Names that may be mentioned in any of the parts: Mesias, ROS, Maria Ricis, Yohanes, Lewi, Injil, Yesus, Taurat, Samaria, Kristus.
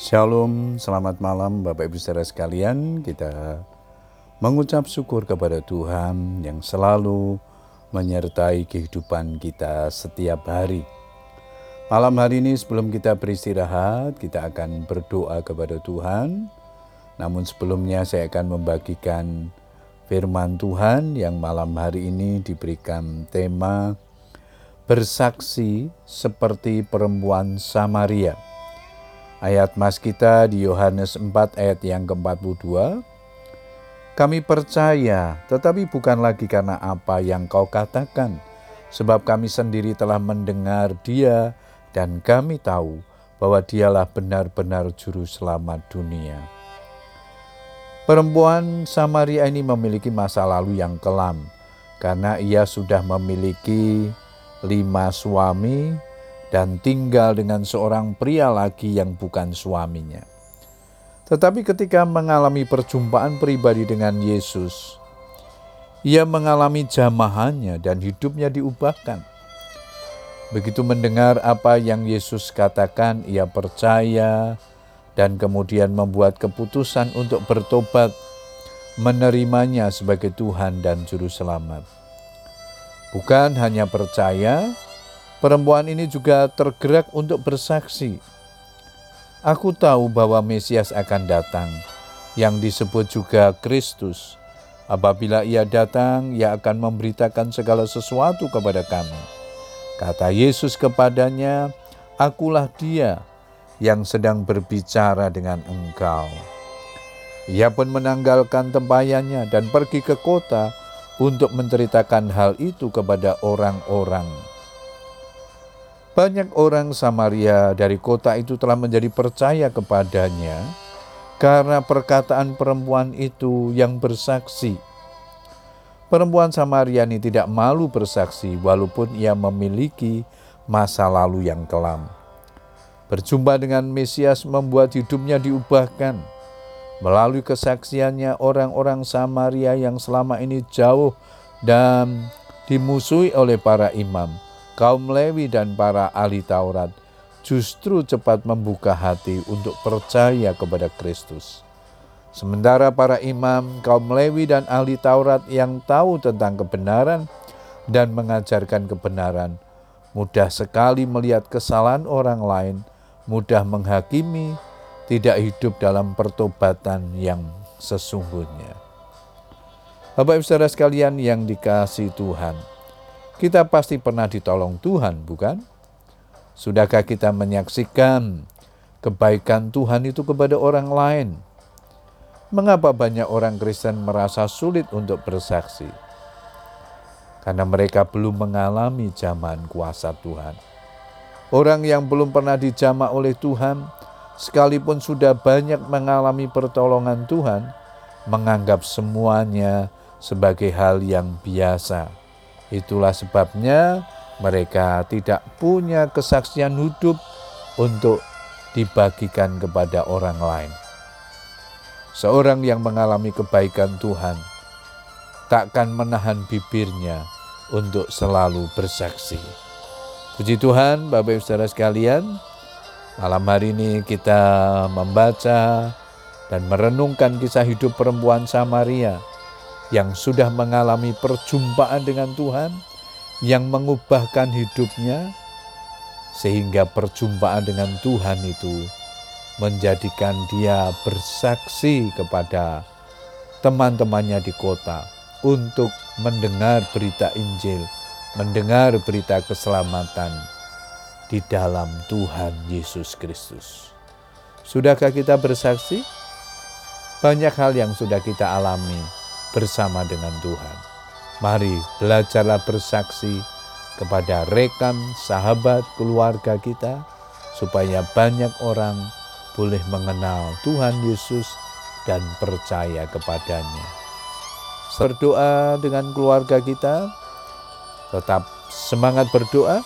Shalom, selamat malam Bapak Ibu saudara sekalian. Kita mengucap syukur kepada Tuhan yang selalu menyertai kehidupan kita setiap hari. Malam hari ini sebelum kita beristirahat, kita akan berdoa kepada Tuhan. Namun sebelumnya saya akan membagikan firman Tuhan yang malam hari ini diberikan tema bersaksi seperti perempuan Samaria. Ayat mas kita di Yohanes 4 ayat yang ke-42. Kami percaya, tetapi bukan lagi karena apa yang kau katakan. Sebab kami sendiri telah mendengar dia dan kami tahu bahwa dialah benar-benar juru selamat dunia. Perempuan Samaria ini memiliki masa lalu yang kelam. Karena ia sudah memiliki 5 suami dan tinggal dengan seorang pria lagi yang bukan suaminya. Tetapi ketika mengalami perjumpaan pribadi dengan Yesus, ia mengalami jamahannya dan hidupnya diubahkan. Begitu mendengar apa yang Yesus katakan, ia percaya dan kemudian membuat keputusan untuk bertobat, menerimanya sebagai Tuhan dan Juru Selamat. Bukan hanya percaya, perempuan ini juga tergerak untuk bersaksi. Aku tahu bahwa Mesias akan datang, yang disebut juga Kristus. Apabila ia datang, ia akan memberitakan segala sesuatu kepada kami. Kata Yesus kepadanya, akulah dia yang sedang berbicara dengan engkau. Ia pun menanggalkan tempayannya dan pergi ke kota untuk menceritakan hal itu kepada orang-orang. Banyak orang Samaria dari kota itu telah menjadi percaya kepadanya karena perkataan perempuan itu yang bersaksi. Perempuan Samaria ini tidak malu bersaksi walaupun ia memiliki masa lalu yang kelam. Berjumpa dengan Mesias membuat hidupnya diubahkan. Melalui kesaksiannya, orang-orang Samaria yang selama ini jauh dan dimusuhi oleh para imam, kaum Lewi dan para ahli Taurat justru cepat membuka hati untuk percaya kepada Kristus. Sementara para imam, kaum Lewi dan ahli Taurat yang tahu tentang kebenaran dan mengajarkan kebenaran, mudah sekali melihat kesalahan orang lain, mudah menghakimi, tidak hidup dalam pertobatan yang sesungguhnya. Bapak Ibu saudara sekalian yang dikasihi Tuhan, kita pasti pernah ditolong Tuhan, bukan? Sudahkah kita menyaksikan kebaikan Tuhan itu kepada orang lain? Mengapa banyak orang Kristen merasa sulit untuk bersaksi? Karena mereka belum mengalami jamahan kuasa Tuhan. Orang yang belum pernah dijamah oleh Tuhan, sekalipun sudah banyak mengalami pertolongan Tuhan, menganggap semuanya sebagai hal yang biasa. Itulah sebabnya mereka tidak punya kesaksian hidup untuk dibagikan kepada orang lain. Seorang yang mengalami kebaikan Tuhan takkan menahan bibirnya untuk selalu bersaksi. Puji Tuhan, Bapak Ibu saudara sekalian, malam hari ini kita membaca dan merenungkan kisah hidup perempuan Samaria yang sudah mengalami perjumpaan dengan Tuhan, yang mengubahkan hidupnya, sehingga perjumpaan dengan Tuhan itu menjadikan dia bersaksi kepada teman-temannya di kota untuk mendengar berita Injil, mendengar berita keselamatan di dalam Tuhan Yesus Kristus. Sudahkah kita bersaksi? Banyak hal yang sudah kita alami bersama dengan Tuhan. Mari belajarlah bersaksi kepada rekan, sahabat, keluarga kita, supaya banyak orang boleh mengenal Tuhan Yesus dan percaya kepadanya. Berdoa dengan keluarga kita, tetap semangat berdoa.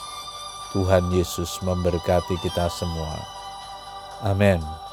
Tuhan Yesus memberkati kita semua. Amin.